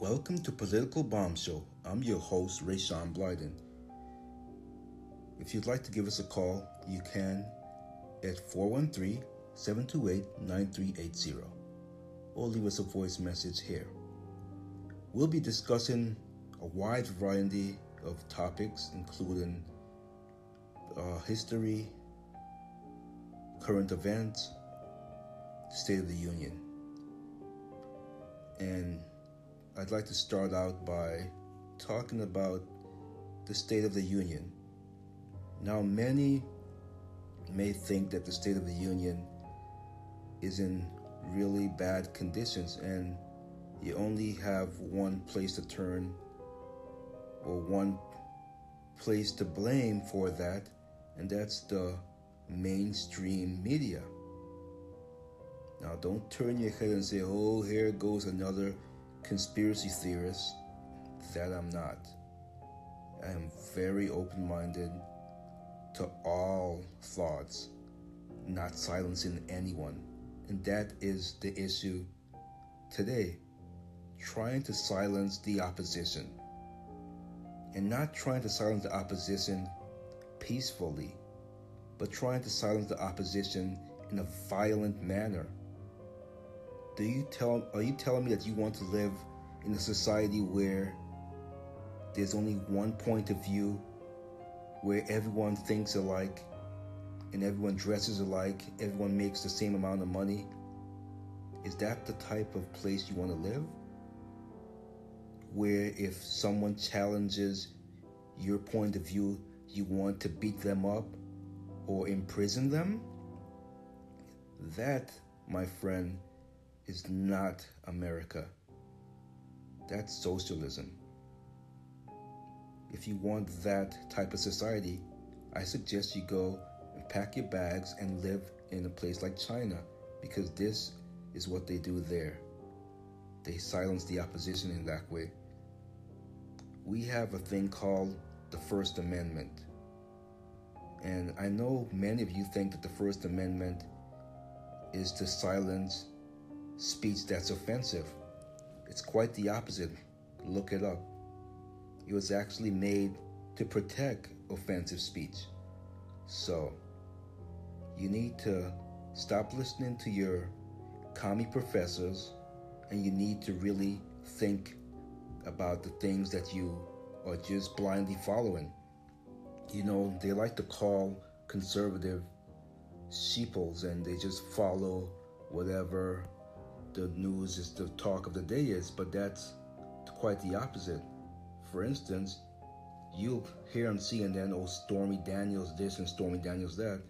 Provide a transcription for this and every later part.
Welcome to Political Bombshell. I'm your host, Rayshawn Blyden. If you'd like to give us a call, you can at 413-728-9380 or leave us a voice message here. We'll be discussing a wide variety of topics, including history, current events, the State of the Union. And I'd like to start out by talking about the State of the Union. Now, many may think that the State of the Union is in really bad conditions and you only have one place to turn or one place to blame for that, and that's the mainstream media. Now, don't turn your head and say, oh, here goes another conspiracy theorist. That I'm not. I am very open-minded to all thoughts, not silencing anyone. And that is the issue today, trying to silence the opposition. And not trying to silence the opposition peacefully, but trying to silence the opposition in a violent manner. Are you telling me that you want to live in a society where there's only one point of view, where everyone thinks alike and everyone dresses alike, everyone makes the same amount of money? Is that the type of place you want to live? Where if someone challenges your point of view, you want to beat them up or imprison them? That, my friend, is not America. That's socialism. If you want that type of society, I suggest you go and pack your bags and live in a place like China, because this is what they do there. They silence the opposition in that way. We have a thing called the First Amendment. And I know many of you think that the First Amendment is to silence speech that's offensive. It's quite the opposite. Look it up. It was actually made to protect offensive speech. So, you need to stop listening to your commie professors, and you need to really think about the things that you are just blindly following. You know, they like to call conservative sheeples, and they just follow whatever the news is, the talk of the day is, but that's quite the opposite. For instance, you'll hear on CNN, oh, Stormy Daniels this and Stormy Daniels that.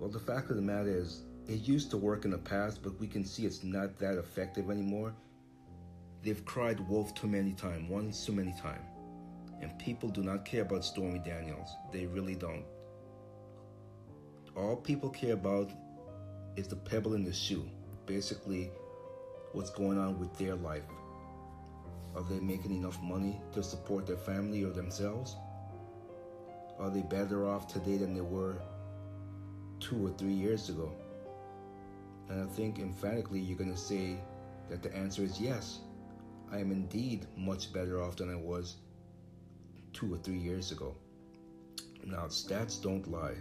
Well, the fact of the matter is, it used to work in the past, but we can see it's not that effective anymore. They've cried wolf too many times, once too many times. And people do not care about Stormy Daniels. They really don't. All people care about is the pebble in the shoe. Basically, what's going on with their life. Are they making enough money to support their family or themselves? Are they better off today than they were 2 or 3 years ago? And I think emphatically you're going to say that the answer is yes. I am indeed much better off than I was 2 or 3 years ago. Now, stats don't lie.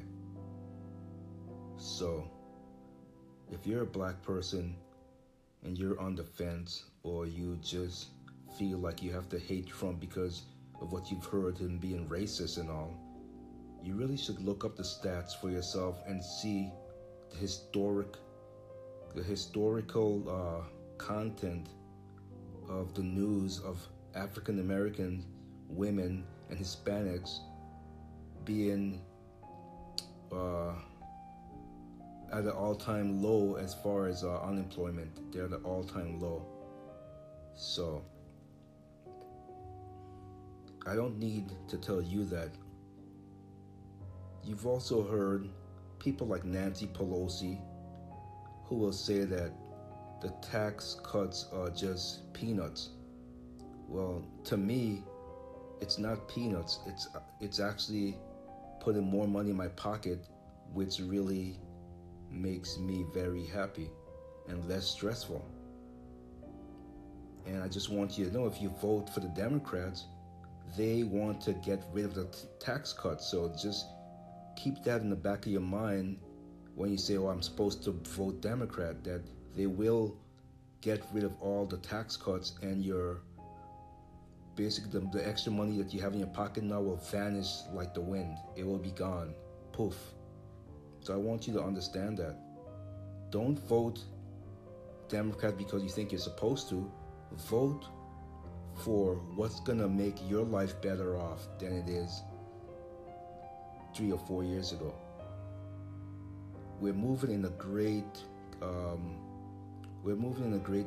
So, if you're a black person and you're on the fence, or you just feel like you have to hate Trump because of what you've heard him being racist and all, you really should look up the stats for yourself and see the historical content of the news of African American women and Hispanics being at an all-time low as far as unemployment. They're at an all-time low. So, I don't need to tell you that. You've also heard people like Nancy Pelosi, who will say that the tax cuts are just peanuts. Well, to me, it's not peanuts. It's actually putting more money in my pocket, which really makes me very happy and less stressful. And I just want you to know, if you vote for the Democrats, they want to get rid of the tax cut. So just keep that in the back of your mind when you say, oh, I'm supposed to vote Democrat, that they will get rid of all the tax cuts, and your basically the extra money that you have in your pocket now will vanish like the wind. It will be gone. Poof. So I want you to understand that. Don't vote Democrat because you think you're supposed to. Vote for what's going to make your life better off than it is 3 or 4 years ago. We're moving in a great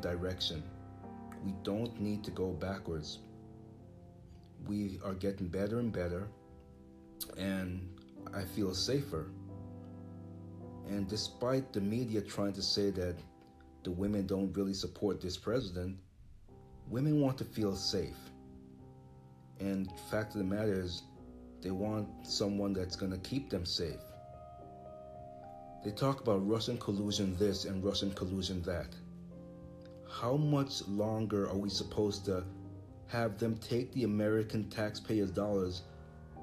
direction. We don't need to go backwards. We are getting better and better, and I feel safer. And despite the media trying to say that the women don't really support this president, women want to feel safe. And the fact of the matter is, they want someone that's going to keep them safe. They talk about Russian collusion this and Russian collusion that. How much longer are we supposed to have them take the American taxpayers' dollars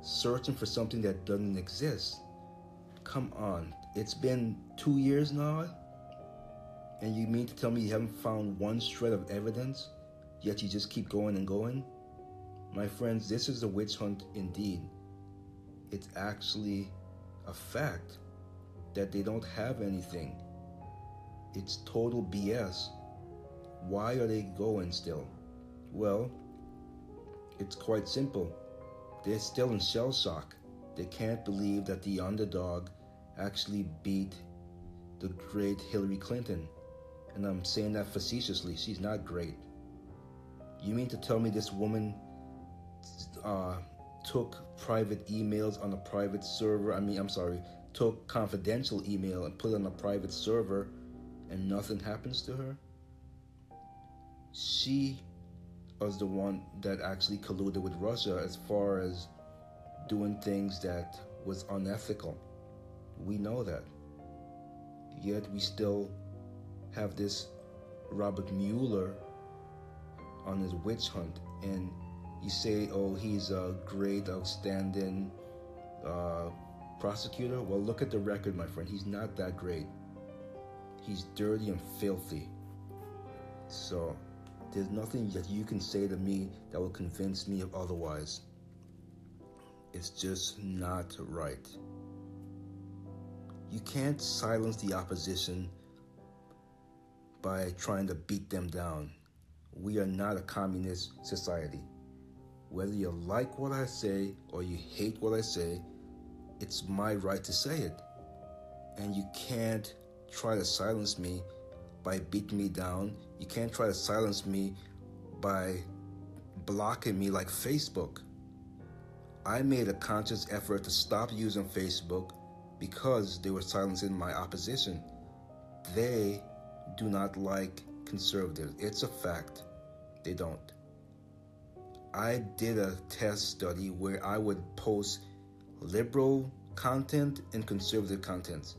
searching for something that doesn't exist? Come on. It's been 2 years now, and you mean to tell me you haven't found one shred of evidence, yet you just keep going and going? My friends, this is a witch hunt indeed. It's actually a fact that they don't have anything. It's total BS. Why are they going still? Well, it's quite simple. They're still in shell shock. They can't believe that the underdog actually beat the great Hillary Clinton. And I'm saying that facetiously. She's not great. You mean to tell me this woman took private emails on a private server? Took confidential email and put it on a private server, and nothing happens to her? She was the one that actually colluded with Russia as far as doing things that was unethical. We know that. Yet we still have this Robert Mueller on his witch hunt, and you say, oh, he's a great, outstanding prosecutor. Well, look at the record, my friend. He's not that great. He's dirty and filthy. So there's nothing that you can say to me that will convince me of otherwise. It's just not right. You can't silence the opposition by trying to beat them down. We are not a communist society. Whether you like what I say or you hate what I say, it's my right to say it. And you can't try to silence me by beating me down. You can't try to silence me by blocking me like Facebook. I made a conscious effort to stop using Facebook because they were silencing my opposition. They do not like conservatives. It's a fact. They don't. I did a test study where I would post liberal content and conservative content,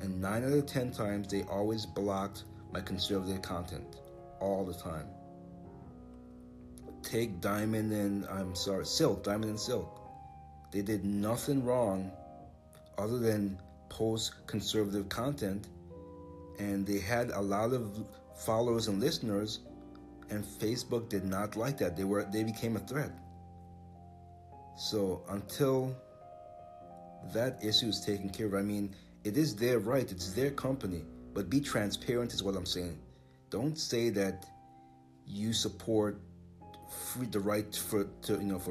and 9 out of 10 times they always blocked my conservative content all the time. Take Diamond and Silk. They did nothing wrong other than post conservative content, and they had a lot of followers and listeners, and Facebook did not like that. They became a threat. So until that issue is taken care of, it is their right, it's their company, but be transparent is what I'm saying. Don't say that you support the right for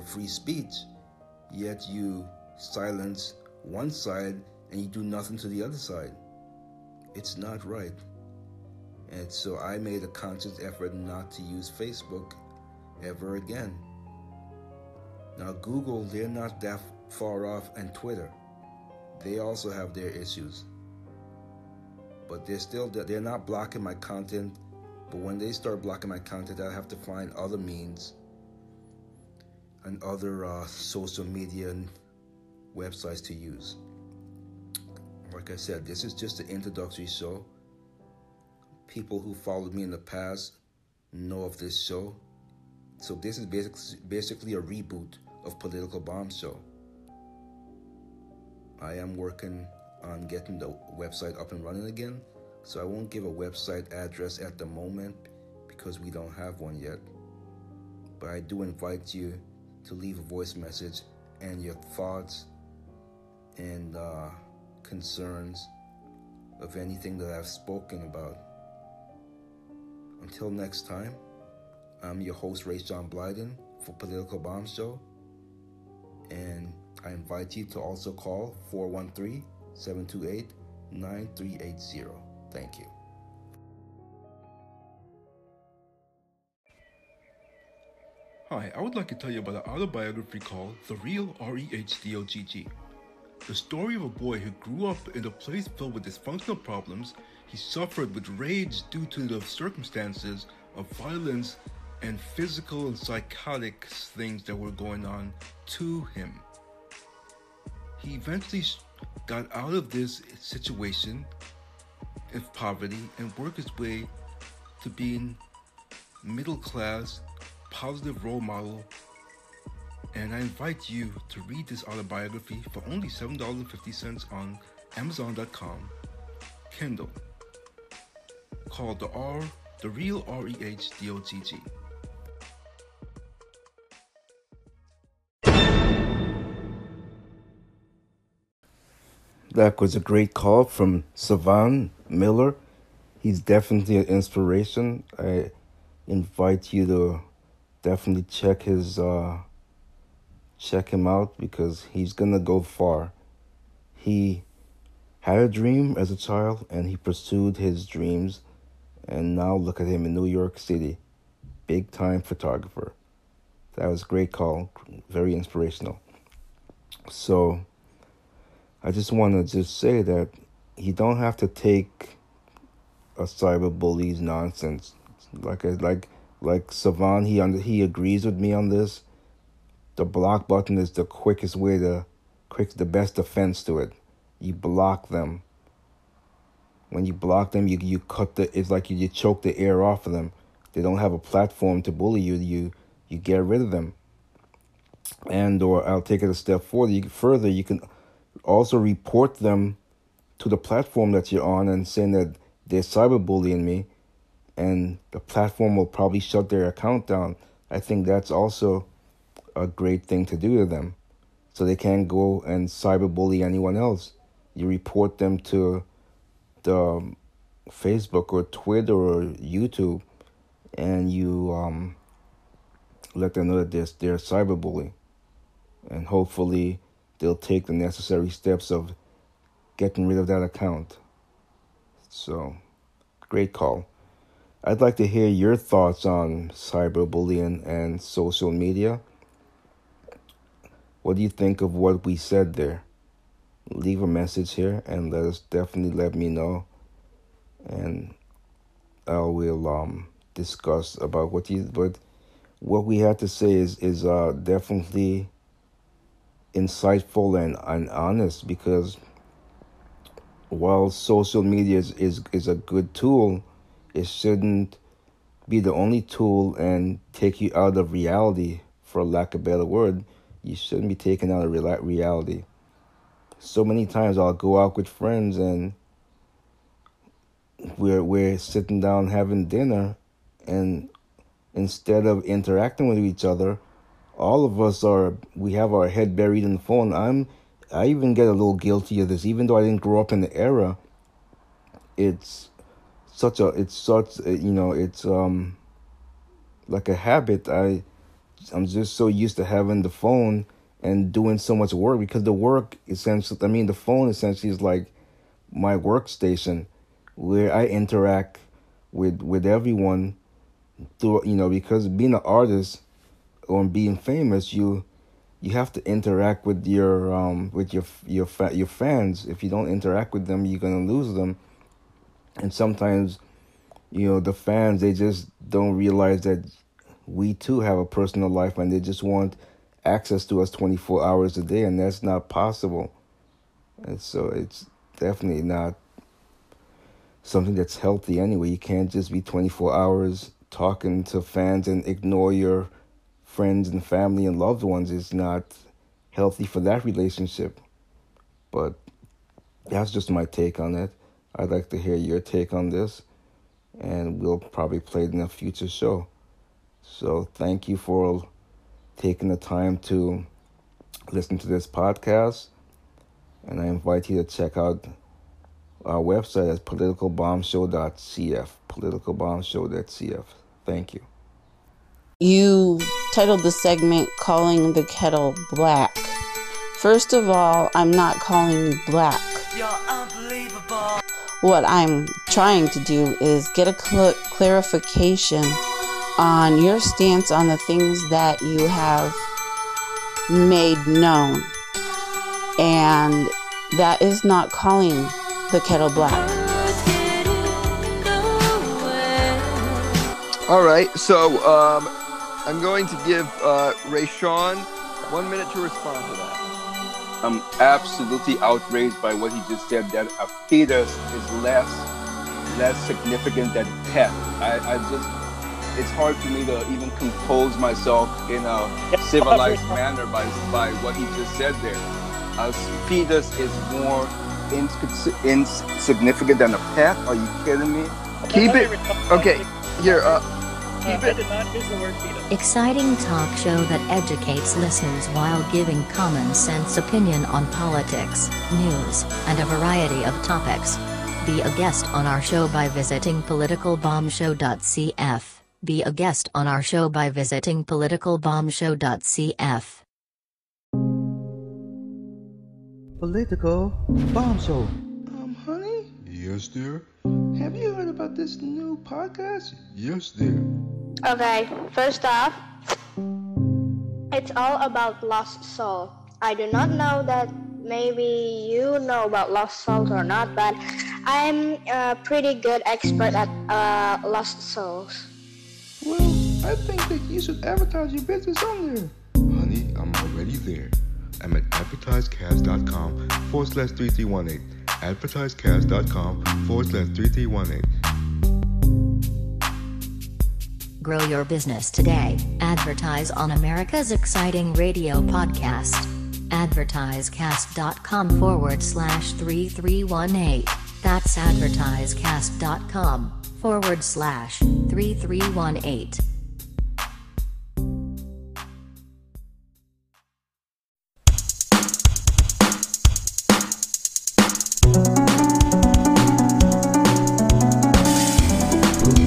free speech, yet you silence one side and you do nothing to the other side. It's not right. And so I made a conscious effort not to use Facebook ever again. Now Google, they're not that far off, and Twitter. They also have their issues. But they're not blocking my content. But when they start blocking my content, I have to find other means and other social media websites to use. Like I said, this is just an introductory show. People who followed me in the past know of this show. So this is basically a reboot of Political Bomb Show. I am working on getting the website up and running again, so I won't give a website address at the moment because we don't have one yet. But I do invite you to leave a voice message and your thoughts and concerns of anything that I've spoken about. Until next time, I'm your host, Rayshawn Blyden, for Political Bomb Show, and I invite you to also call 413-728-9380. Thank you. Hi, I would like to tell you about an autobiography called The Real R-E-H-D-O-G-G. The story of a boy who grew up in a place filled with dysfunctional problems. He suffered with rage due to the circumstances of violence and physical and psychotic things that were going on to him. He eventually got out of this situation of poverty and worked his way to being middle class, positive role model. And I invite you to read this autobiography for only $7.50 on Amazon.com, Kindle, called The Real R-E-H-D-O-G-G. That was a great call from Savan Miller. He's definitely an inspiration. I invite you to definitely check his check him out, because he's gonna go far. He had a dream as a child and he pursued his dreams, and now look at him in New York City, big time photographer. That was a great call, very inspirational. So I just want to just say that you don't have to take a cyberbully's nonsense. Like Savan, he agrees with me on this. The block button is the quickest way the best defense to it. You block them. When you block them, you cut it's like you choke the air off of them. They don't have a platform to bully you. You get rid of them. And or I'll take it a step further, you can also report them to the platform that you're on and saying that they're cyberbullying me, and the platform will probably shut their account down. I think that's also a great thing to do to them, so they can't go and cyberbully anyone else. You report them to the Facebook or Twitter or YouTube, and you let them know that they're cyberbullying, and hopefully they'll take the necessary steps of getting rid of that account. So, great call. I'd like to hear your thoughts on cyberbullying and social media. What do you think of what we said there? Leave a message here and let me know, and I will discuss about what we had to say is definitely insightful and honest, because while social media is a good tool, it shouldn't be the only tool and take you out of reality, for lack of a better word. You shouldn't be taken out of reality. So many times I'll go out with friends and we're sitting down having dinner, and instead of interacting with each other, all of us we have our head buried in the phone. I even get a little guilty of this, even though I didn't grow up in the era. It's like a habit. I'm just so used to having the phone and doing so much work, because the phone essentially is like my workstation where I interact with everyone through, because being an artist or being famous, you have to interact with your fans. If you don't interact with them, you're going to lose them. And sometimes, the fans, they just don't realize that we too have a personal life, and they just want access to us 24 hours a day, and that's not possible. And so it's definitely not something that's healthy anyway. You can't just be 24 hours, talking to fans and ignore your friends and family and loved ones is not healthy for that relationship. But that's just my take on it. I'd like to hear your take on this, and we'll probably play it in a future show. So thank you for taking the time to listen to this podcast, and I invite you to check out our website at politicalbombshow.cf, politicalbombshow.cf. Thank you. You titled the segment Calling the Kettle Black. First of all, I'm not calling you black. You're unbelievable. What I'm trying to do is get a clarification on your stance on the things that you have made known. And that is not calling the kettle black. All right, so I'm going to give Rayshawn 1 minute to respond to that. I'm absolutely outraged by what he just said, that a fetus is less significant than pet. I just, it's hard for me to even compose myself in a civilized manner by what he just said there. A fetus is more insignificant than a pet? Are you kidding me? Keep it, okay, here, I did not use the word fetus. Exciting talk show that educates listeners while giving common sense opinion on politics, news, and a variety of topics. Be a guest on our show by visiting politicalbombshow.cf. Be a guest on our show by visiting politicalbombshow.cf. Political Bombshow. Honey? Yes, dear? Have you heard about this new podcast? Yes, dear. Okay, first off, it's all about Lost Soul. I do not know that maybe you know about Lost Souls or not, but I'm a pretty good expert at Lost Souls. Well, I think that you should advertise your business on there. Honey, I'm already there. I'm at AdvertiseCast.com/3318. AdvertiseCast.com/3318. Grow your business today. Advertise on America's exciting radio podcast. AdvertiseCast.com/3318. That's AdvertiseCast.com/3318.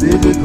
Political